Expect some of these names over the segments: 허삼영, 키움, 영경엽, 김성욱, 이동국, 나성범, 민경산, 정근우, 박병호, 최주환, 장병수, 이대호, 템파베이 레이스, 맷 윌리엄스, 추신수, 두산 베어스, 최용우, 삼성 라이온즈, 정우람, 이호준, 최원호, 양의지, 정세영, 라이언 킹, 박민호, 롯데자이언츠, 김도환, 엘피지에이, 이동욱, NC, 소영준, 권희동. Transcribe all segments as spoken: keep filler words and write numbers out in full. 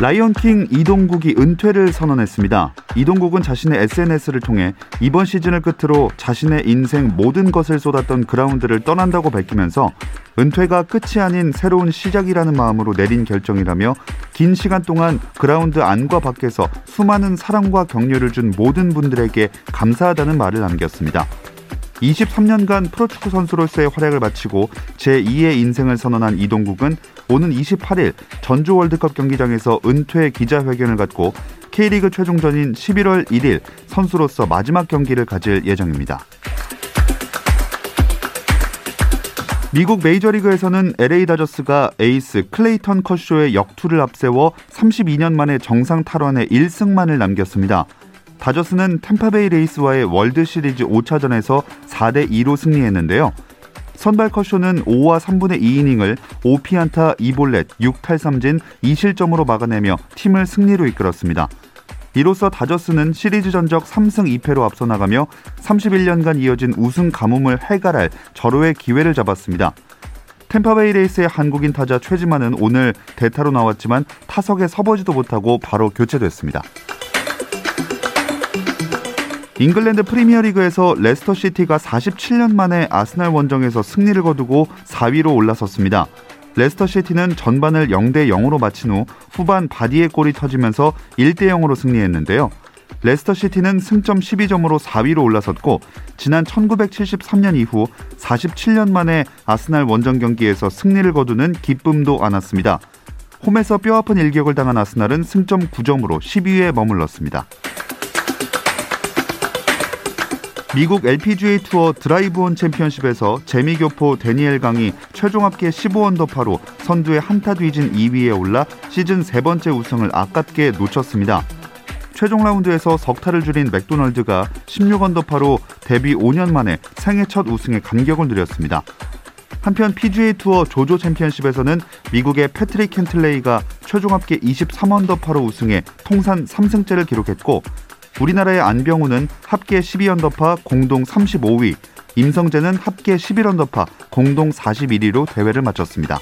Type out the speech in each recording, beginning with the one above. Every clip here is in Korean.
라이언 킹 이동국이 은퇴를 선언했습니다. 이동국은 자신의 에스엔에스를 통해 이번 시즌을 끝으로 자신의 인생 모든 것을 쏟았던 그라운드를 떠난다고 밝히면서 은퇴가 끝이 아닌 새로운 시작이라는 마음으로 내린 결정이라며 긴 시간 동안 그라운드 안과 밖에서 수많은 사랑과 격려를 준 모든 분들에게 감사하다는 말을 남겼습니다. 이십삼 년간 프로축구 선수로서의 활약을 마치고 제이의 인생을 선언한 이동국은 오는 이십팔 일 전주 월드컵 경기장에서 은퇴 기자회견을 갖고 K리그 최종전인 십일월 일일 선수로서 마지막 경기를 가질 예정입니다. 미국 메이저리그에서는 엘에이 다저스가 에이스 클레이턴 컷쇼의 역투를 앞세워 삼십이 년 만에 정상 탈환에 일 승만을 남겼습니다. 다저스는 템파베이 레이스와의 월드시리즈 오 차전에서 사 대 이로 승리했는데요. 선발 컷쇼는 오와 삼분의 이 이닝을 오 피안타 이 볼넷 육 탈삼진 이 실점으로 막아내며 팀을 승리로 이끌었습니다. 이로써 다저스는 시리즈 전적 삼승 이패로 앞서 나가며 삼십일 년간 이어진 우승 가뭄을 해결할 절호의 기회를 잡았습니다. 템파베이 레이스의 한국인 타자 최지만은 오늘 대타로 나왔지만 타석에 서보지도 못하고 바로 교체됐습니다. 잉글랜드 프리미어리그에서 레스터시티가 사십칠 년 만에 아스날 원정에서 승리를 거두고 사 위로 올라섰습니다. 레스터시티는 전반을 영 대 영으로 마친 후 후반 바디의 골이 터지면서 일 대 영으로 승리했는데요. 레스터시티는 승점 십이 점으로 사 위로 올라섰고 지난 천구백칠십삼 년 이후 사십칠 년 만에 아스날 원정 경기에서 승리를 거두는 기쁨도 안았습니다. 홈에서 뼈아픈 일격을 당한 아스날은 승점 구 점으로 십 위에 머물렀습니다. 미국 엘피지에이 투어 드라이브온 챔피언십에서 재미교포 데니엘 강이 최종 합계 십오 언더파로 선두의 한타 뒤진 이 위에 올라 시즌 세 번째 우승을 아깝게 놓쳤습니다. 최종 라운드에서 석타를 줄인 맥도널드가 십육 언더파로 데뷔 오 년 만에 생애 첫 우승에 간격을 누렸습니다. 한편 피지에이 투어 조조 챔피언십에서는 미국의 패트릭 켄틀레이가 최종 합계 이십삼 언더파로 우승해 통산 삼 승째를 기록했고 우리나라의 안병우는 합계 십이 언더파 공동 삼십오 위, 임성재는 합계 십일 언더파 공동 사십일 위로 대회를 마쳤습니다.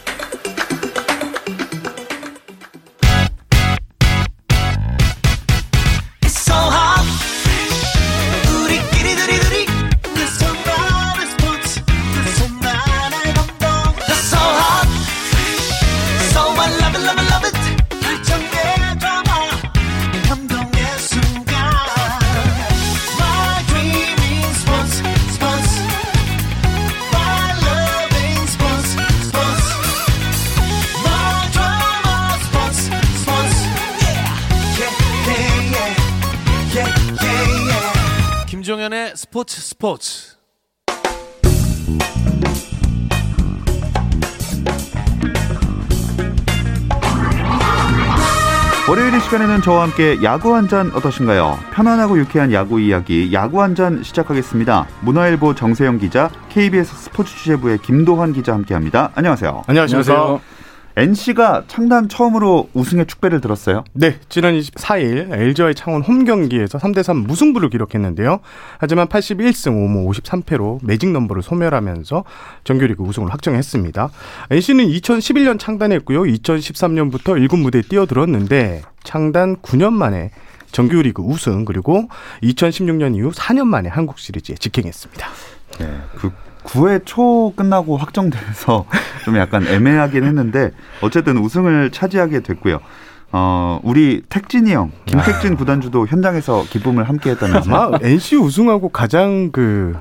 스포츠 스포츠 월요일 이 시간에는 저와 함께 야구 한 잔 어떠신가요? 편안하고 유쾌한 야구 이야기 야구 한 잔 시작하겠습니다. 문화일보 정세영 기자, 케이비에스 스포츠 취재부의 김도환 기자 함께합니다. 안녕하세요. 안녕하십니까. 엔씨가 창단 처음으로 우승의 축배를 들었어요? 네, 지난 이십사 일 엘지와의 창원 홈경기에서 삼 대 삼 무승부를 기록했는데요. 하지만 팔십일 승 오무 오십삼 패로 매직 넘버를 소멸하면서 정규리그 우승을 확정했습니다. 엔씨는 이천십일 년 창단했고요. 이천십삼 년부터 일군 무대에 뛰어들었는데 창단 구 년 만에 정규리그 우승 그리고 이천십육 년 이후 사 년 만에 한국시리즈에 직행했습니다. 네, 그 구 회 초 끝나고 확정돼서 좀 약간 애매하긴 했는데 어쨌든 우승을 차지하게 됐고요. 어, 우리 택진이 형, 김택진 구단주도 현장에서 기쁨을 함께했다면서요. 아마 엔씨 우승하고 가장 그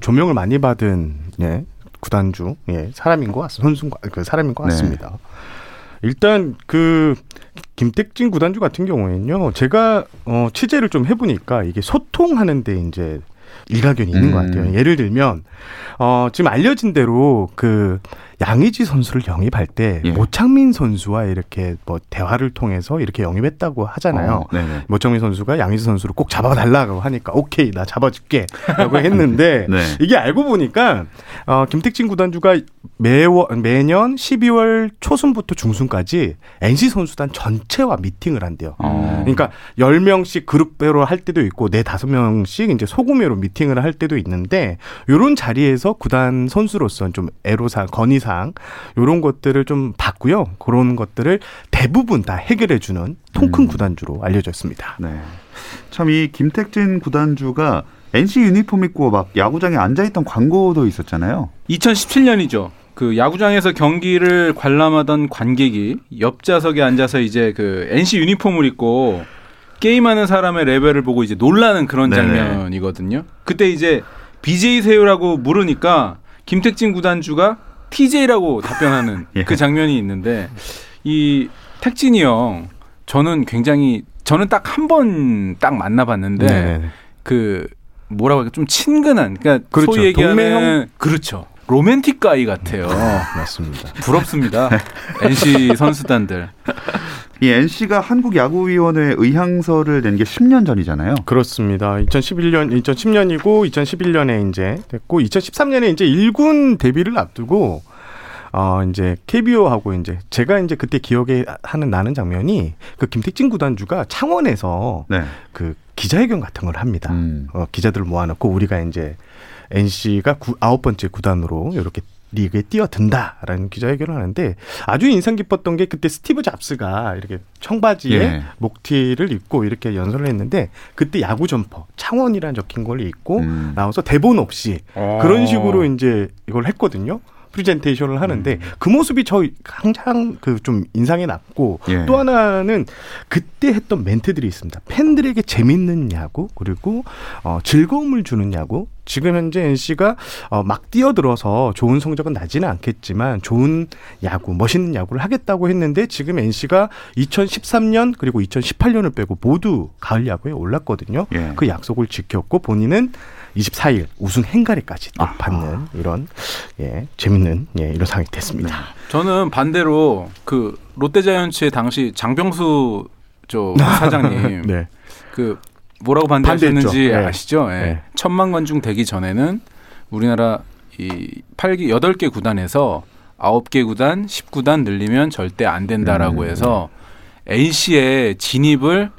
조명을 많이 받은 예, 구단주 예, 사람인 것 같습니다. 선수 그 사람인 것 같습니다. 네. 일단 그 김택진 구단주 같은 경우에는요, 제가 어, 취재를 좀 해보니까 이게 소통하는데 이제. 일가견이 있는 음. 것 같아요. 예를 들면 어, 지금 알려진 대로 그 양의지 선수를 영입할 때 예. 모창민 선수와 이렇게 뭐 대화를 통해서 이렇게 영입했다고 하잖아요. 어, 모창민 선수가 양의지 선수를 꼭 잡아달라고 하니까 오케이 나 잡아줄게 라고 했는데 네. 이게 알고 보니까 어, 김택진 구단주가 매월, 매년 십이월 초순부터 중순까지 엔씨 선수단 전체와 미팅을 한대요. 어. 그러니까 열 명씩 그룹별로 할 때도 있고 네다섯 명씩 이제 소규모로 미팅을 할 때도 있는데 이런 자리에서 구단 선수로서는 좀 애로사항, 건의사항 이런 것들을 좀 봤고요. 그런 것들을 대부분 다 해결해주는 통큰 음. 구단주로 알려졌습니다. 네. 참 이 김택진 구단주가 엔씨 유니폼 입고 막 야구장에 앉아있던 광고도 있었잖아요. 이천십칠 년이죠. 그 야구장에서 경기를 관람하던 관객이 옆 좌석에 앉아서 이제 그 엔씨 유니폼을 입고 게임하는 사람의 레벨을 보고 이제 놀라는 그런 네네. 장면이거든요. 그때 이제 비제이 세요라고 물으니까 김택진 구단주가 티제이라고 답변하는 예. 그 장면이 있는데 이 택진이 형 저는 굉장히 저는 딱 한 번 딱 만나봤는데 네네. 그 뭐라고 할까 좀 친근한 그러니까 그렇죠. 소위 얘기하는 동맹형? 그렇죠. 로맨틱 가이 같아요. 맞습니다. 부럽습니다. 엔씨 선수단들. 이 엔씨가 한국야구위원회 의향서를 낸 게 십 년 전이잖아요. 그렇습니다. 이천십일 년, 이천십 년이고 이천십일 년에 이제 됐고 이천십삼 년에 이제 일군 데뷔를 앞두고 어 이제 케이비오하고 이제 제가 이제 그때 기억에 하는 나는 장면이 그 김택진 구단주가 창원에서 네. 그 기자회견 같은 걸 합니다. 음. 어, 기자들을 모아놓고 우리가 이제 엔씨가 구, 아홉 번째 구단으로 이렇게 리그에 뛰어든다라는 기자회견을 하는데 아주 인상 깊었던 게 그때 스티브 잡스가 이렇게 청바지에 예. 목티를 입고 이렇게 연설을 했는데 그때 야구 점퍼 창원이라는 적힌 걸 입고 음. 나와서 대본 없이 오. 그런 식으로 이제 이걸 했거든요. 프레젠테이션을 하는데 음. 그 모습이 저 항상 그 좀 인상에 남고 예. 또 하나는 그때 했던 멘트들이 있습니다. 팬들에게 재밌는 야구 그리고 어, 즐거움을 주는 야구. 지금 현재 엔씨가 어, 막 뛰어들어서 좋은 성적은 나지는 않겠지만 좋은 야구, 멋있는 야구를 하겠다고 했는데 지금 엔씨가 이천십삼 년 그리고 이천십팔 년을 빼고 모두 가을 야구에 올랐거든요. 예. 그 약속을 지켰고 본인은 이십사 일 우승 행가리까지 아, 받는 아. 이런 예, 재밌는 예, 이런 상황이 됐습니다. 저는 반대로 그 롯데자이언츠의 당시 장병수 저 사장님 네. 그 뭐라고 반대하셨는지 네. 아시죠? 예. 네. 천만 관중 되기 전에는 우리나라 이 팔 개 여덟 개 구단에서 아홉 개 구단, 십 구단 늘리면 절대 안 된다라고 음, 해서 네. 엔씨의 진입을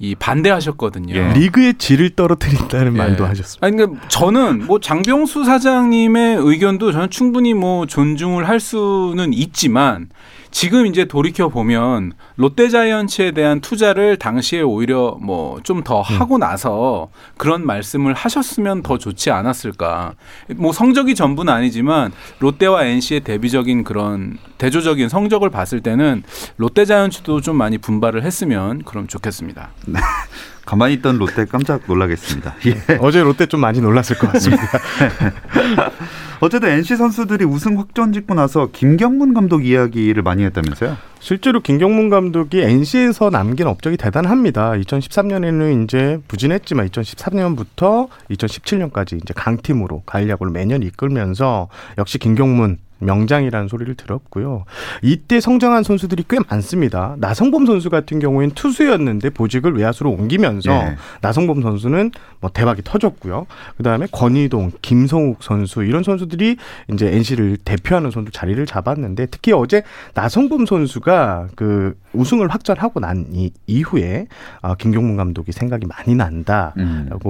이 반대하셨거든요. 예. 리그의 질을 떨어뜨린다는 예. 말도 하셨습니다. 아니, 그러니까 저는 뭐 장병수 사장님의 의견도 저는 충분히 뭐 존중을 할 수는 있지만 지금 이제 돌이켜 보면 롯데자이언츠에 대한 투자를 당시에 오히려 뭐 좀 더 하고 음. 나서 그런 말씀을 하셨으면 더 좋지 않았을까. 뭐 성적이 전부는 아니지만 롯데와 엔씨의 대비적인 그런 대조적인 성적을 봤을 때는 롯데자이언츠도 좀 많이 분발을 했으면 그럼 좋겠습니다. 가만히 있던 롯데 깜짝 놀라겠습니다. 예. 어제 롯데 좀 많이 놀랐을 것 같습니다. 어쨌든 엔씨 선수들이 우승 확정 짓고 나서 김경문 감독 이야기를 많이 했다면서요? 실제로 김경문 감독이 엔씨에서 남긴 업적이 대단합니다. 이천십삼 년에는 이제 부진했지만 이천십삼 년부터 이천십칠 년까지 이제 강팀으로 가을 야구를 매년 이끌면서 역시 김경문 명장이라는 소리를 들었고요. 이때 성장한 선수들이 꽤 많습니다. 나성범 선수 같은 경우에는 투수였는데 보직을 외야수로 옮기면서 네. 나성범 선수는 뭐 대박이 터졌고요. 그다음에 권희동, 김성욱 선수 이런 선수들이 이제 엔씨를 대표하는 선수 자리를 잡았는데 특히 어제 나성범 선수가 그 우승을 확정하고 난 이, 이후에 어, 김경문 감독이 생각이 많이 난다라고 음.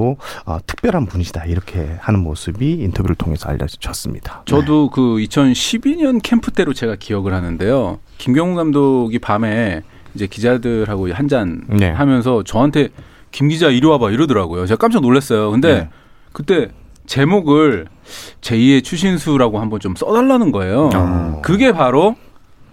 어, 특별한 분이시다 이렇게 하는 모습이 인터뷰를 통해서 알려졌습니다. 저도 네. 그 이천십이 년 캠프 때로 제가 기억을 하는데요. 김경문 감독이 밤에 이제 기자들하고 한잔 네. 하면서 저한테 김 기자 이리 와봐 이러더라고요. 제가 깜짝 놀랐어요. 근데 네. 그때 제목을 제이의 추신수라고 한번 좀 써달라는 거예요. 오. 그게 바로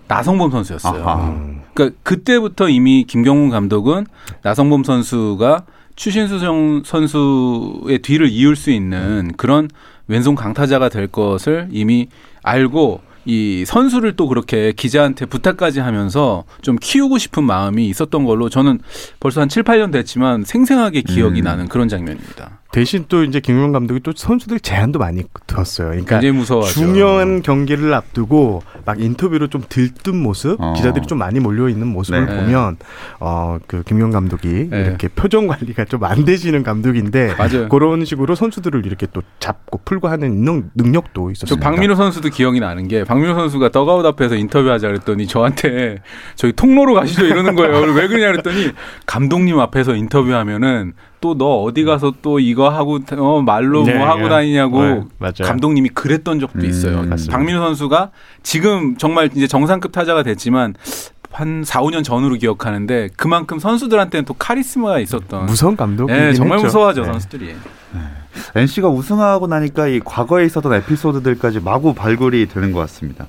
나성범 선수였어요. 아하. 그러니까 그때부터 이미 김경문 감독은 나성범 선수가 추신수 선수의 뒤를 이을 수 있는 그런 왼손 강타자가 될 것을 이미 알고 이 선수를 또 그렇게 기자한테 부탁까지 하면서 좀 키우고 싶은 마음이 있었던 걸로 저는 벌써 한 칠, 팔 년 됐지만 생생하게 기억이 음. 나는 그런 장면입니다. 대신 또 이제 김용현 감독이 또 선수들 제안도 많이 들었어요. 그러니까 중요한 경기를 앞두고 막 인터뷰로 좀 들뜬 모습, 어. 기자들이 좀 많이 몰려 있는 모습을 네. 보면 어, 그 김용현 감독이 네. 이렇게 표정 관리가 좀 안 되시는 감독인데 맞아요. 그런 식으로 선수들을 이렇게 또 잡고 풀고 하는 능, 능력도 있었습니다. 저 박민호 선수도 기억이 나는 게 박민호 선수가 더그아웃 앞에서 인터뷰하자 그랬더니 저한테 저희 통로로 가시죠 이러는 거예요. 왜 그러냐 그랬더니 감독님 앞에서 인터뷰하면은 또 너 어디 가서 또 이거 하고 어, 말로 네, 뭐 하고 네. 다니냐고 네, 감독님이 그랬던 적도 음, 있어요. 맞습니다. 박민우 선수가 지금 정말 이제 정상급 타자가 됐지만 한 사, 오 년 전으로 기억하는데 그만큼 선수들한테는 또 카리스마가 있었던 무서운 감독이긴 네, 정말 했죠. 무서워하죠 네. 선수들이. 네. 엔씨가 우승하고 나니까 이 과거에 있었던 에피소드들까지 마구 발굴이 되는 것 같습니다.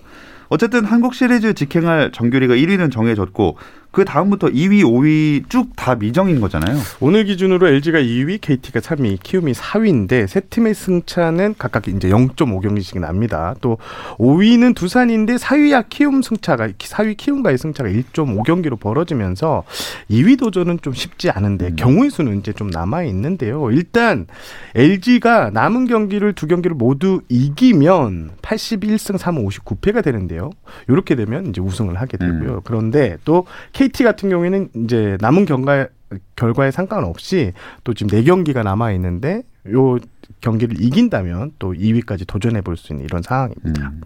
어쨌든 한국 시리즈 직행할 정규리그 일 위는 정해졌고 그 다음부터 이 위, 오 위 쭉 다 미정인 거잖아요. 오늘 기준으로 엘지가 이 위, 케이티가 삼 위, 키움이 사 위인데 세 팀의 승차는 각각 이제 영 점 오 경기씩 납니다. 또 오 위는 두산인데 사 위와 키움 승차가 사 위 키움과의 승차가 일 점 오 경기로 벌어지면서 이 위 도전은 좀 쉽지 않은데 음. 경우의 수는 이제 좀 남아 있는데요. 일단 엘지가 남은 경기를 두 경기를 모두 이기면 팔십일 승 삼 무 오십구 패가 되는데요. 이렇게 되면 이제 우승을 하게 되고요. 음. 그런데 또 케이티 같은 경우에는 이제 남은 경과, 결과에 상관없이 또 지금 네 경기가 남아있는데 요 경기를 이긴다면 또 이 위까지 도전해볼 수 있는 이런 상황입니다. 음.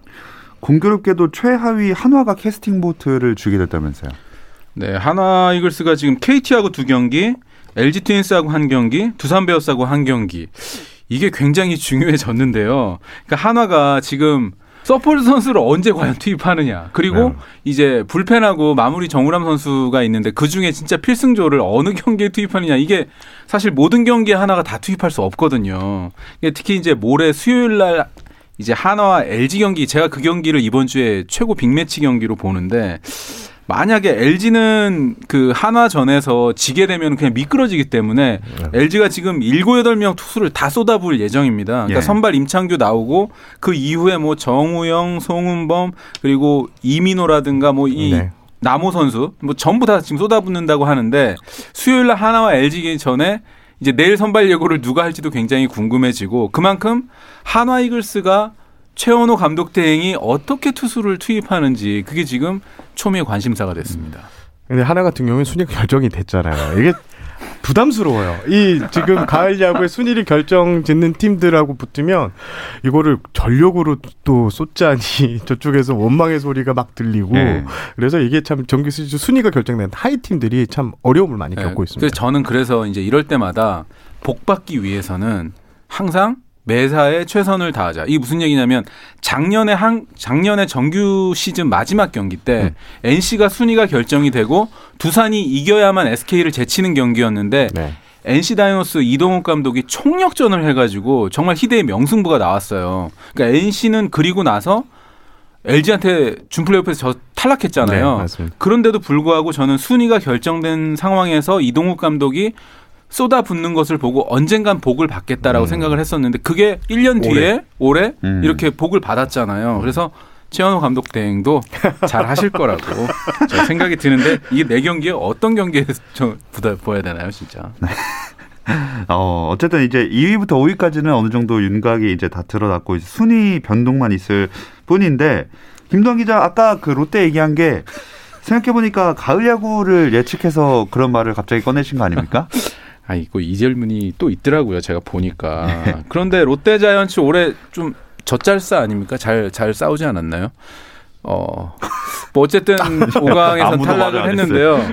공교롭게도 최하위 한화가 캐스팅 보트를 주게 됐다면서요. 네, 한화 이글스가 지금 케이티하고 두 경기, 엘지 트윈스하고 한 경기, 두산 베어스하고 한 경기. 이게 굉장히 중요해졌는데요. 그러니까 한화가 지금 서포트 선수를 언제 과연 투입하느냐. 그리고 네. 이제 불펜하고 마무리 정우람 선수가 있는데 그중에 진짜 필승조를 어느 경기에 투입하느냐. 이게 사실 모든 경기에 하나가 다 투입할 수 없거든요. 특히 이제 모레 수요일 날 이제 한화와 엘지 경기, 제가 그 경기를 이번 주에 최고 빅매치 경기로 보는데 만약에 엘지는 그 한화전에서 지게 되면 그냥 미끄러지기 때문에 네. 엘지가 지금 칠, 여덟 명 투수를 다 쏟아부을 예정입니다. 그러니까 예. 선발 임창규 나오고 그 이후에 뭐 정우영, 송은범 그리고 이민호라든가 뭐 이 네. 남호 선수 뭐 전부 다 지금 쏟아붓는다고 하는데 수요일 날 한화와 엘지기 전에 이제 내일 선발 예고를 누가 할지도 굉장히 궁금해지고 그만큼 한화 이글스가 최원호 감독 대행이 어떻게 투수를 투입하는지 그게 지금 초미의 관심사가 됐습니다. 근데 하나 같은 경우는 순위 결정이 됐잖아요. 이게 부담스러워요. 이 지금 가을 야구의 순위를 결정 짓는 팀들하고 붙으면 이거를 전력으로 또 쏟자니 저쪽에서 원망의 소리가 막 들리고 네. 그래서 이게 참 정규 시즌 순위가 결정된 하이 팀들이 참 어려움을 많이 네. 겪고 있습니다. 그래서 저는 그래서 이제 이럴 때마다 복 받기 위해서는 항상 매사에 최선을 다하자. 이게 무슨 얘기냐면 작년에 한 작년에 정규 시즌 마지막 경기 때 음. 엔씨가 순위가 결정이 되고 두산이 이겨야만 에스케이를 제치는 경기였는데 네. 엔씨 다이노스 이동욱 감독이 총력전을 해가지고 정말 희대의 명승부가 나왔어요. 그러니까 엔씨는 그리고 나서 엘지한테 준플레이오프에서 탈락했잖아요. 네, 그런데도 불구하고 저는 순위가 결정된 상황에서 이동욱 감독이 쏟아붓는 것을 보고 언젠간 복을 받겠다라고 음. 생각을 했었는데 그게 일 년 뒤에 올해, 올해 음. 이렇게 복을 받았잖아요. 음. 그래서 최원호 감독 대행도 잘 하실 거라고 생각이 드는데 이게 내 경기에 어떤 경기에 좀 보여야 되나요 진짜. 어, 어쨌든 이제 이 위부터 오 위까지는 어느 정도 윤곽이 이제 다 드러났고 이제 순위 변동만 있을 뿐인데 김동 기자 아까 그 롯데 얘기한 게 생각해보니까 가을 야구를 예측해서 그런 말을 갑자기 꺼내신 거 아닙니까? 아, 이거 이 질문이 또 있더라고요. 제가 보니까. 그런데 롯데자이언츠 올해 좀 젖잘싸 아닙니까? 잘, 잘 싸우지 않았나요? 어, 뭐 어쨌든 오 강에서 탈락을 했는데요.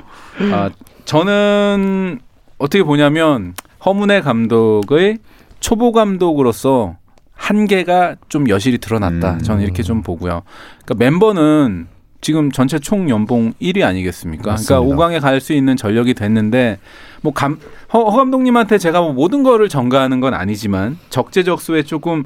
아, 저는 어떻게 보냐면 허문해 감독의 초보 감독으로서 한계가 좀 여실히 드러났다. 음. 저는 이렇게 좀 보고요. 그러니까 멤버는 지금 전체 총 연봉 일 위 아니겠습니까? 맞습니다. 그러니까 오 강에 갈 수 있는 전력이 됐는데 뭐 감, 허, 허 감독님한테 제가 뭐 모든 거를 전가하는 건 아니지만 적재적소에 조금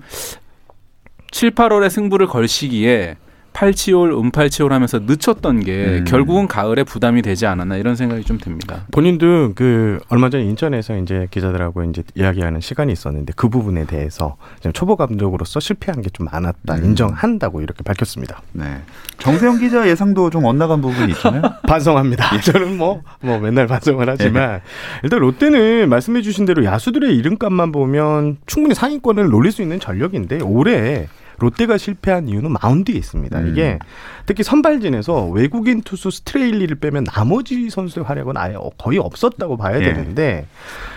칠, 팔월에 승부를 걸 시기에 팔 치올, 음팔 치올 하면서 늦췄던 게 음. 결국은 가을에 부담이 되지 않았나 이런 생각이 좀 듭니다. 본인도 그 얼마 전에 인천에서 이제 기자들하고 이제 이야기하는 시간이 있었는데 그 부분에 대해서 초보 감독으로서 실패한 게 좀 많았다 음. 인정한다고 이렇게 밝혔습니다. 네, 정세영 기자 예상도 좀 엇나간 부분이 있잖아요. 반성합니다. 예. 저는 뭐, 뭐 맨날 반성을 하지만 예. 일단 롯데는 말씀해주신 대로 야수들의 이름값만 보면 충분히 상위권을 노릴 수 있는 전력인데 올해 롯데가 실패한 이유는 마운드에 있습니다. 음. 이게 특히 선발진에서 외국인 투수 스트레일리를 빼면 나머지 선수의 활약은 아예 거의 없었다고 봐야 예. 되는데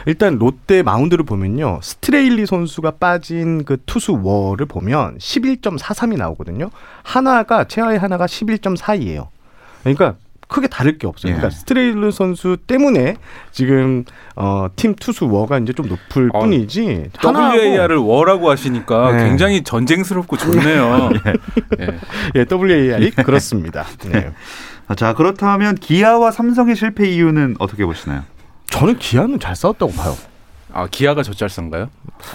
일단 롯데 마운드를 보면요. 스트레일리 선수가 빠진 그 투수 월을 보면 십일 점 사삼이 나오거든요. 하나가 최하위 하나가 십일 점 사이예요. 그러니까 크게 다를 게 없어요. 예. 그러니까 스트레일리 선수 때문에 지금 어, 팀 투수 워가 이제 좀 높을 어, 뿐이지. 더블유에이아를 워라고 하시니까 네. 굉장히 전쟁스럽고 좋네요. 예. 예. 예, 더블유에이아이 그렇습니다. 네. 자, 그렇다면 기아와 삼성의 실패 이유는 어떻게 보시나요? 저는 기아는 잘 싸웠다고 봐요. 아, 기아가 젖잘선가요?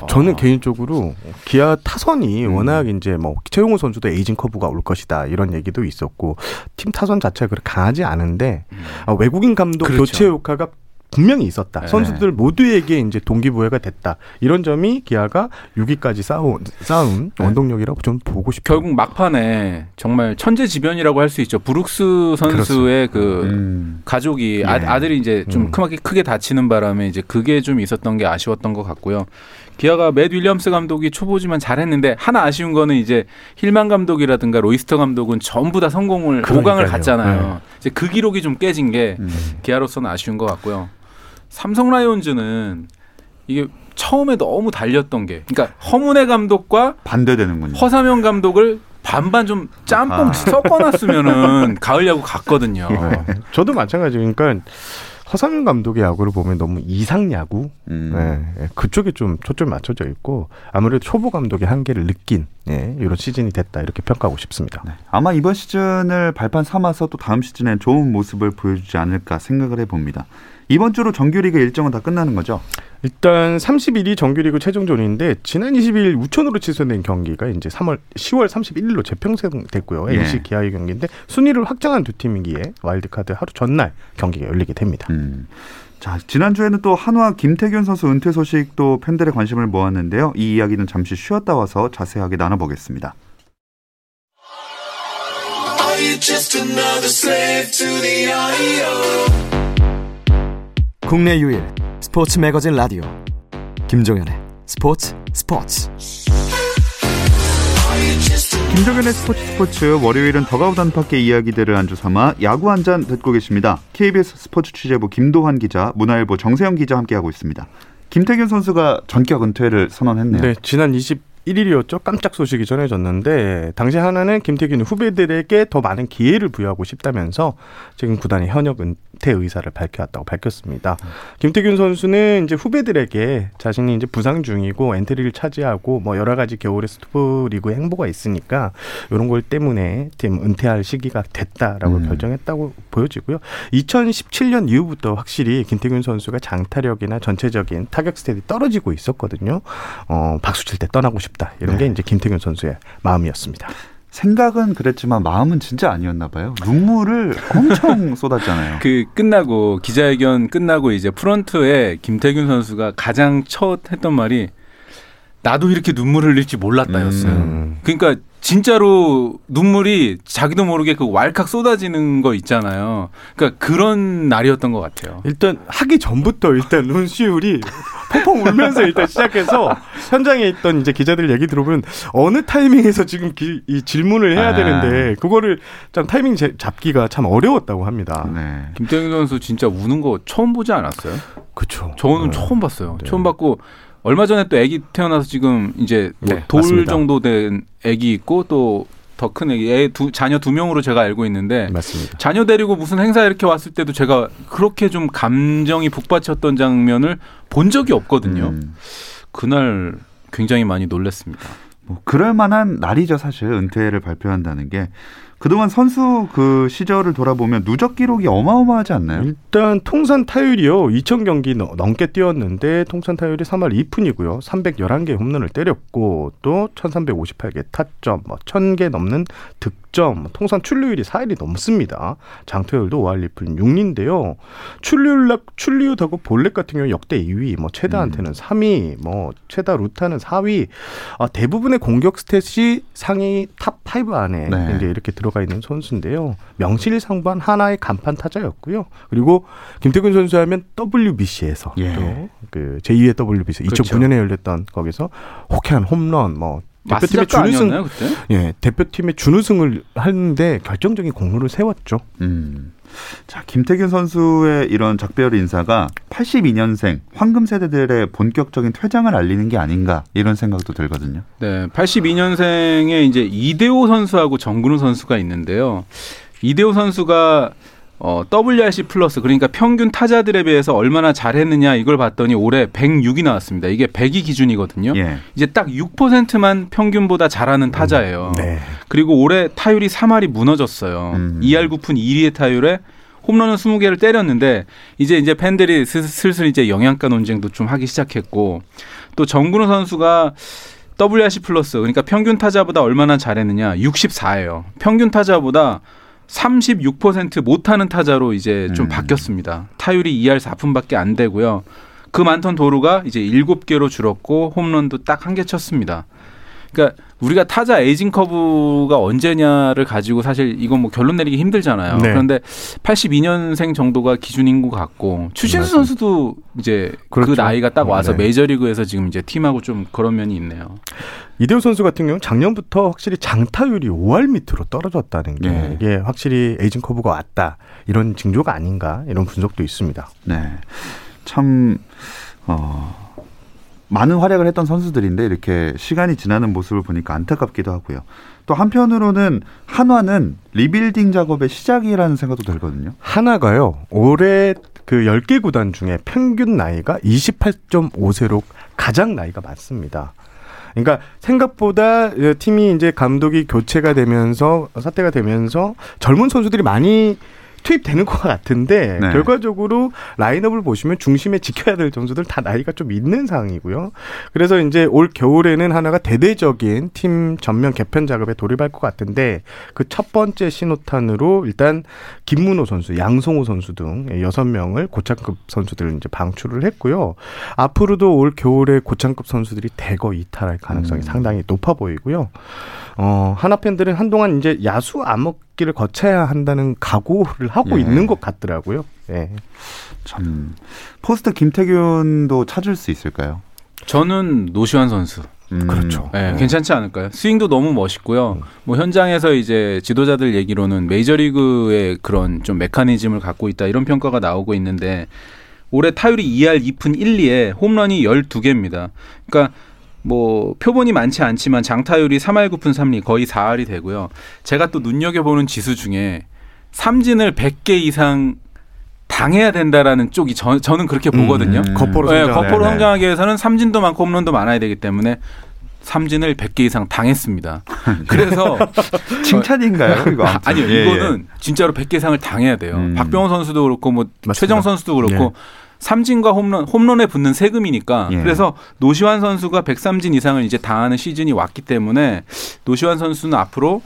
저는 아. 개인적으로 기아 타선이 음. 워낙 이제 뭐 최용우 선수도 에이징 커브가 올 것이다 이런 얘기도 있었고 팀 타선 자체가 그렇게 강하지 않은데 음. 아, 외국인 감독 그렇죠. 교체 효과가 분명히 있었다. 네. 선수들 모두에게 이제 동기부여가 됐다. 이런 점이 기아가 육 위까지 싸운, 싸운 네. 원동력이라고 좀 보고 싶어요. 결국 막판에 정말 천재지변이라고 할 수 있죠. 브룩스 선수의 그렇습니다. 그 음. 가족이 네. 아, 아들이 이제 좀 음. 크게 크게 다치는 바람에 이제 그게 좀 있었던 게 아쉬웠던 것 같고요. 기아가 맷 윌리엄스 감독이 초보지만 잘했는데 하나 아쉬운 거는 이제 힐만 감독이라든가 로이스터 감독은 전부 다 성공을 그러니까요. 오 강을 갔잖아요. 네. 이제 그 기록이 좀 깨진 게 음. 기아로서는 아쉬운 것 같고요. 삼성 라이온즈는 이게 처음에 너무 달렸던 게 그러니까 허문의 감독과 반대되는군요. 허삼영 감독을 반반 좀 짬뽕 아. 섞어놨으면은 가을 야구 갔거든요. 네. 저도 마찬가지니까 그러니까 허삼영 감독의 야구를 보면 너무 이상 야구 음. 네. 그쪽에 좀 초점 맞춰져 있고 아무래도 초보 감독의 한계를 느낀 네. 이런 시즌이 됐다 이렇게 평가하고 싶습니다. 네. 아마 이번 시즌을 발판 삼아서 또 다음 시즌에 좋은 모습을 보여주지 않을까 생각을 해봅니다. 이번 주로 정규리그 일정은 다 끝나는 거죠? 일단 삼십일이 정규리그 최종전인데 지난 이십이일 우천으로 취소된 경기가 이제 삼월 시월 삼십일일로 재평생됐고요. 예. 엔씨 기아의 경기인데 순위를 확정한 두 팀이기에 와일드카드 하루 전날 경기가 열리게 됩니다. 음. 자, 지난주에는 또 한화 김태균 선수 은퇴 소식도 팬들의 관심을 모았는데요. 이 이야기는 잠시 쉬었다 와서 자세하게 나눠보겠습니다. Are you just another slave to the 아이오? 국내 유일 스포츠 매거진 라디오 김종현의 스포츠 스포츠 김종현의 스포츠 스포츠 월요일은 더가웃 안팎의 이야기들을 안주삼아 야구 한잔 듣고 계십니다. 케이비에스 스포츠 취재부 김도환 기자, 문화일보 정세영 기자 함께하고 있습니다. 김태균 선수가 전격 은퇴를 선언했네요. 네, 지난 이십일일이었죠. 깜짝 소식이 전해졌는데 당시 하나는 김태균 후배들에게 더 많은 기회를 부여하고 싶다면서 지금 구단의 현역 은퇴 의사를 밝혔다고 밝혔습니다. 음. 김태균 선수는 이제 후배들에게 자신이 이제 부상 중이고 엔트리를 차지하고 뭐 여러 가지 겨울에 스토브 리그 행보가 있으니까 이런 걸 때문에 팀 은퇴할 시기가 됐다라고 음. 결정했다고 보여지고요. 이천십칠년 이후부터 확실히 김태균 선수가 장타력이나 전체적인 타격 스탯이 떨어지고 있었거든요. 어, 박수 칠 때 떠나고 싶. 이런 네. 게 이제 김태균 선수의 마음이었습니다. 생각은 그랬지만 마음은 진짜 아니었나 봐요. 눈물을 엄청 쏟았잖아요. 그 끝나고 기자회견 끝나고 이제 프런트에 김태균 선수가 가장 첫 했던 말이 나도 이렇게 눈물을 흘릴지 몰랐다였어요. 음. 그러니까 진짜로 눈물이 자기도 모르게 그 왈칵 쏟아지는 거 있잖아요. 그러니까 그런 날이었던 것 같아요. 일단 하기 전부터 일단 눈시울이 펑펑 울면서 일단 시작해서 현장에 있던 이제 기자들 얘기 들어보면 어느 타이밍에서 지금 기, 이 질문을 해야 아. 되는데 그거를 참 타이밍 잡기가 참 어려웠다고 합니다. 네. 김태균 선수 진짜 우는 거 처음 보지 않았어요? 그렇죠. 저는 네. 처음 봤어요. 네. 처음 봤고. 얼마 전에 또 아기 태어나서 지금 이제 네, 돌 맞습니다. 정도 된 아기 있고 또 더 큰 아기, 애 두, 자녀 두 명으로 제가 알고 있는데 맞습니다. 자녀 데리고 무슨 행사 이렇게 왔을 때도 제가 그렇게 좀 감정이 북받쳤던 장면을 본 적이 없거든요. 음. 그날 굉장히 많이 놀랐습니다. 뭐 그럴 만한 날이죠 사실 은퇴를 발표한다는 게. 그동안 선수 그 시절을 돌아보면 누적 기록이 어마어마하지 않나요? 일단 통산 타율이요. 이천 경기 넘게 뛰었는데 통산 타율이 삼 할 이 푼이고요. 삼백십일 개 홈런을 때렸고 또 천삼백오십팔 개 타점, 뭐 천 개 넘는 득점, 통산 출루율이 사 할이 넘습니다. 장타율도 오 할 이 푼 육 리인데요. 출루율, 출루율하고 볼넷 같은 경우 역대 이 위, 뭐 최다한테는 음. 삼 위, 뭐 최다 루타는 사 위. 아, 대부분의 공격 스탯이 상위 탑 오 안에 네. 이제 이렇게 들어가 있는 선수인데요. 명실상부한 하나의 간판 타자였고요. 그리고 김태균 선수하면 더블유비씨에서 예. 또 그 제이의 더블유비씨 그렇죠. 이천구 년에 열렸던 거기서 호쾌한 홈런 뭐. 대표팀의 준우승, 아니었나요, 그때? 예, 대표팀의 준우승을 하는데 결정적인 공로를 세웠죠. 음. 자, 김태균 선수의 이런 작별 인사가 팔십이 년생 황금 세대들의 본격적인 퇴장을 알리는 게 아닌가 이런 생각도 들거든요. 네, 팔십이 년생에 이제 이대호 선수하고 정근우 선수가 있는데요. 이대호 선수가 어, 더블유알씨 플러스 그러니까 평균 타자들에 비해서 얼마나 잘했느냐 이걸 봤더니 올해 백육이 나왔습니다. 이게 백이 기준이거든요. 예. 이제 딱 육 퍼센트만 평균보다 잘하는 타자예요. 음, 네. 그리고 올해 타율이 삼 할이 무너졌어요. 음. 이 할 구 푼 일 리의 타율에 홈런은 스무 개를 때렸는데 이제 이제 팬들이 슬슬 이제 영양가 논쟁도 좀 하기 시작했고 또 정근우 선수가 더블유알씨 플러스 그러니까 평균 타자보다 얼마나 잘했느냐 육십사예요. 평균 타자보다 삼십육 퍼센트 못하는 타자로 이제 좀 음. 바뀌었습니다. 타율이 이 할 사 푼밖에 안 되고요. 그 많던 도루가 이제 일곱 개로 줄었고 홈런도 딱 한 개 쳤습니다. 그러니까 우리가 타자 에이징 커브가 언제냐를 가지고 사실 이건 뭐 결론 내리기 힘들잖아요. 네. 그런데 팔십이 년생 정도가 기준인 것 같고 추신수 선수도 이제 그렇죠. 그 나이가 딱 와서 네. 메이저리그에서 지금 이제 팀하고 좀 그런 면이 있네요. 이대호 선수 같은 경우는 작년부터 확실히 장타율이 오 할 밑으로 떨어졌다는 게 네. 이게 확실히 에이징 커브가 왔다 이런 징조가 아닌가 이런 분석도 있습니다. 네, 참 어. 많은 활약을 했던 선수들인데 이렇게 시간이 지나는 모습을 보니까 안타깝기도 하고요. 또 한편으로는 한화는 리빌딩 작업의 시작이라는 생각도 들거든요. 한화가요. 올해 그 열 개 구단 중에 평균 나이가 이십팔 점 오 세로 가장 나이가 많습니다. 그러니까 생각보다 팀이 이제 감독이 교체가 되면서 사태가 되면서 젊은 선수들이 많이 투입되는 것 같은데 네. 결과적으로 라인업을 보시면 중심에 지켜야 될 선수들 다 나이가 좀 있는 상황이고요. 그래서 이제 올 겨울에는 하나가 대대적인 팀 전면 개편 작업에 돌입할 것 같은데 그 첫 번째 신호탄으로 일단 김문호 선수, 양성호 선수 등 여섯 명을 고창급 선수들을 이제 방출을 했고요. 앞으로도 올 겨울에 고창급 선수들이 대거 이탈할 가능성이 음. 상당히 높아 보이고요. 어, 하나 팬들은 한동안 이제 야수 암흑 길을 거쳐야 한다는 각오를 하고 예. 있는 것 같더라고요. 예. 참 포스트 김태균도 찾을 수 있을까요? 저는 노시환 선수. 음. 그렇죠. 네, 괜찮지 않을까요? 스윙도 너무 멋있고요. 음. 뭐 현장에서 이제 지도자들 얘기로는 메이저리그의 그런 좀 메커니즘을 갖고 있다 이런 평가가 나오고 있는데 올해 타율이 이 할 이 푼 일 리에 홈런이 열두 개입니다. 그러니까 뭐 표본이 많지 않지만 장타율이 삼 할 구 푼 삼 리 거의 사 할이 되고요. 제가 또 눈여겨보는 지수 중에 삼진을 백 개 이상 당해야 된다라는 쪽이 저, 저는 그렇게 보거든요. 음, 거포로, 네, 거포로 성장하기 위해서는 삼진도 많고 홈런도 많아야 되기 때문에 삼진을 백 개 이상 당했습니다. 그래서 칭찬인가요? 이거 아니요. 예, 이거는 예. 진짜로 백 개 이상을 당해야 돼요. 음. 박병호 선수도 그렇고 뭐 최정 선수도 그렇고 예. 삼진과 홈런, 홈런에 붙는 세금이니까 예. 그래서 노시환 선수가 백삼 진 이상을 이제 당하는 시즌이 왔기 때문에 노시환 선수는 앞으로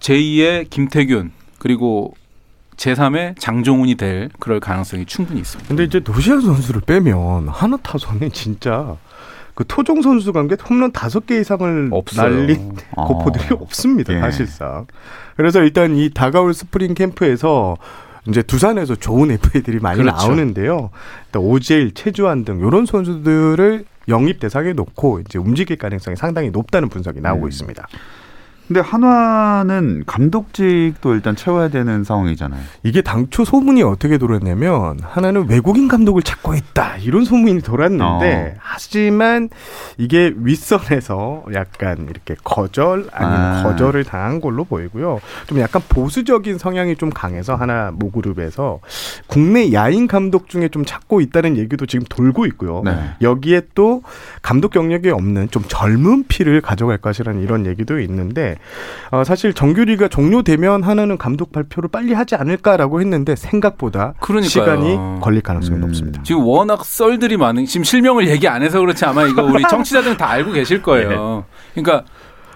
제이의 김태균 그리고 제삼의 장종훈이 될 그럴 가능성이 충분히 있습니다. 근데 이제 노시환 선수를 빼면 한화 타선이 진짜 그 토종 선수 관계 홈런 다섯 개 이상을 없어요. 날린 아. 고포들이 없습니다. 예. 사실상. 그래서 일단 이 다가올 스프링 캠프에서 이제 두산에서 좋은 에프에이들이 많이 그렇죠. 나오는데요. 일단 오재일, 최주환 등 이런 선수들을 영입 대상에 놓고 이제 움직일 가능성이 상당히 높다는 분석이 나오고 음. 있습니다. 근데 한화는 감독직도 일단 채워야 되는 상황이잖아요. 이게 당초 소문이 어떻게 돌았냐면 한화는 외국인 감독을 찾고 있다 이런 소문이 돌았는데 어. 하지만 이게 윗선에서 약간 이렇게 거절 아니면 아. 거절을 당한 걸로 보이고요. 좀 약간 보수적인 성향이 좀 강해서 한화 모그룹에서 국내 야인 감독 중에 좀 찾고 있다는 얘기도 지금 돌고 있고요. 네. 여기에 또 감독 경력이 없는 좀 젊은 피를 가져갈 것이라는 이런 얘기도 있는데 했는데 어, 사실 정규리가 종료되면 하나는 감독 발표를 빨리 하지 않을까라고 했는데 생각보다 그러니까요. 시간이 걸릴 가능성이 음. 높습니다. 지금 워낙 썰들이 많은 지금 실명을 얘기 안 해서 그렇지 아마 이거 우리 청취자들은 다 알고 계실 거예요. 네. 그러니까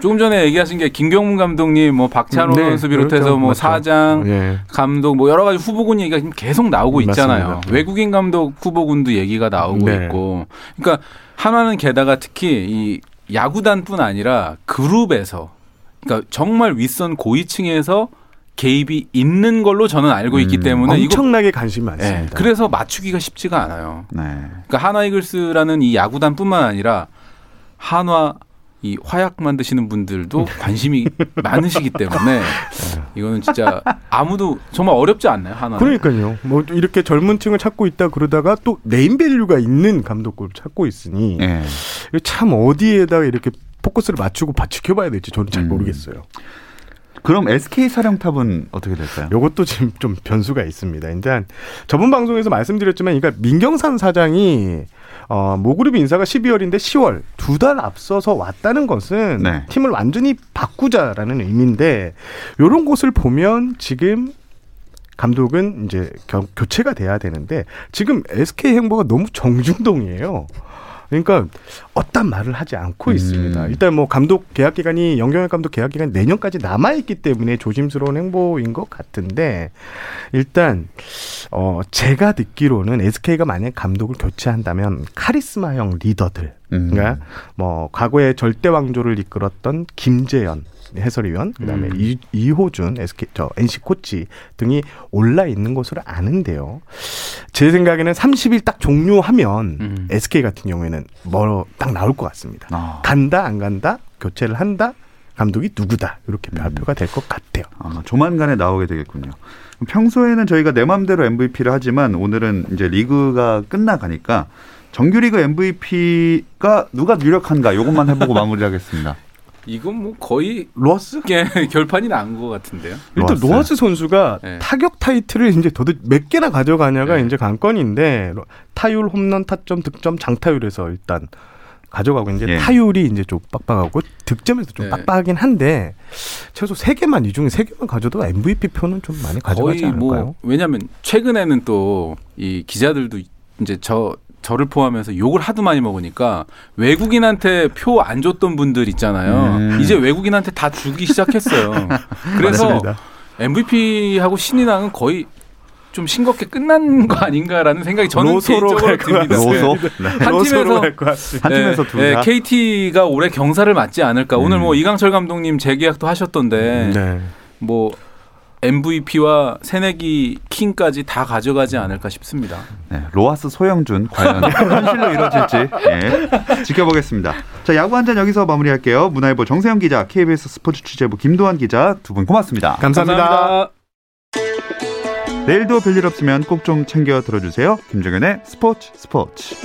조금 전에 얘기하신 게 김경문 감독님, 뭐 박찬호 네, 선수 비롯해서 그렇죠. 뭐 사장, 네. 감독, 뭐 여러 가지 후보군 얘기가 계속 나오고 있잖아요. 맞습니다. 외국인 감독 후보군도 얘기가 나오고 네. 있고, 그러니까 하나는 게다가 특히 이 야구단뿐 아니라 그룹에서, 그러니까 정말 윗선 고위층에서 개입이 있는 걸로 저는 알고 있기 음, 때문에 엄청나게 이거, 관심이 많습니다. 네, 그래서 맞추기가 쉽지가 않아요. 네. 그러니까 한화 이글스라는 이 야구단뿐만 아니라 한화 이 화약 만드시는 분들도 관심이 많으시기 때문에 이거는 진짜 아무도 정말 어렵지 않나요? 하나. 그러니까요. 뭐 이렇게 젊은 층을 찾고 있다 그러다가 또 네임밸류가 있는 감독급을 찾고 있으니 네. 참 어디에다가 이렇게 포커스를 맞추고 지켜봐야 될지 저는 잘 모르겠어요. 음. 그럼 에스케이 사령탑은 어떻게 될까요? 이것도 지금 좀 변수가 있습니다. 일단 저번 방송에서 말씀드렸지만, 그러니까 민경산 사장이 어, 모그룹 인사가 십이월인데 시월 두 달 앞서서 왔다는 것은 네. 팀을 완전히 바꾸자라는 의미인데, 이런 것을 보면 지금 감독은 이제 겨, 교체가 돼야 되는데 지금 에스케이 행보가 너무 정중동이에요. 그러니까 어떤 말을 하지 않고 음. 있습니다. 일단 뭐 감독 계약 기간이 영경엽 감독 계약 기간이 내년까지 남아 있기 때문에 조심스러운 행보인 것 같은데, 일단 어 제가 듣기로는 에스케이가 만약 감독을 교체한다면 카리스마형 리더들, 음. 그러니까 뭐 과거의 절대 왕조를 이끌었던 김재현 해설위원, 그다음에 음. 이, 이호준, 에스케이, 저 엔씨 코치 등이 올라 있는 것으로 아는데요. 제 생각에는 삼십일 딱 종료하면 음. 에스케이 같은 경우에는 뭐 딱 나올 것 같습니다. 아. 간다, 안 간다, 교체를 한다, 감독이 누구다, 이렇게 발표가 음. 될 것 같아요. 아, 조만간에 나오게 되겠군요. 평소에는 저희가 내 마음대로 엠브이피를 하지만 오늘은 이제 리그가 끝나가니까 정규리그 엠브이피가 누가 유력한가 이것만 해보고 마무리하겠습니다. 이건 뭐 거의 로하스 결판이 난 것 같은데요. 일단 로하스, 로하스 선수가 네. 타격 타이틀을 이제 도대체 몇 개나 가져가냐가 네. 이제 관건인데, 타율, 홈런, 타점, 득점, 장타율에서 일단 가져가고 이제 네. 타율이 이제 좀 빡빡하고 득점에서 좀 네. 빡빡하긴 한데 최소 세 개만 이 중에 세 개만 가져도 엠브이피 표는 좀 많이 가져가지 않을까요? 뭐 왜냐하면 최근에는 또 이 기자들도 이제 저 저를 포함해서 욕을 하도 많이 먹으니까 외국인한테 표 안 줬던 분들 있잖아요. 음. 이제 외국인한테 다 주기 시작했어요. 그래서 맞습니다. 엠브이피하고 신인왕은 거의 좀 싱겁게 끝난 거 아닌가라는 생각이 저는 개인적으로 듭니다. 로소? 네. 한 팀에서, 한 팀에서 둘 다. 네, 케이티가 올해 경사를 맞지 않을까. 음. 오늘 뭐 이강철 감독님 재계약도 하셨던데 네. 뭐 엠브이피와 새내기 킹까지 다 가져가지 않을까 싶습니다. 네, 로하스 소영준 과연 현실로 이뤄질지 네, 지켜보겠습니다. 자, 야구 한 잔 여기서 마무리할게요. 문화일보 정세영 기자, 케이비에스 스포츠 취재부 김도환 기자 두 분 고맙습니다. 감사합니다. 감사합니다. 내일도 별일 없으면 꼭 좀 챙겨 들어주세요. 김종현의 스포츠 스포츠.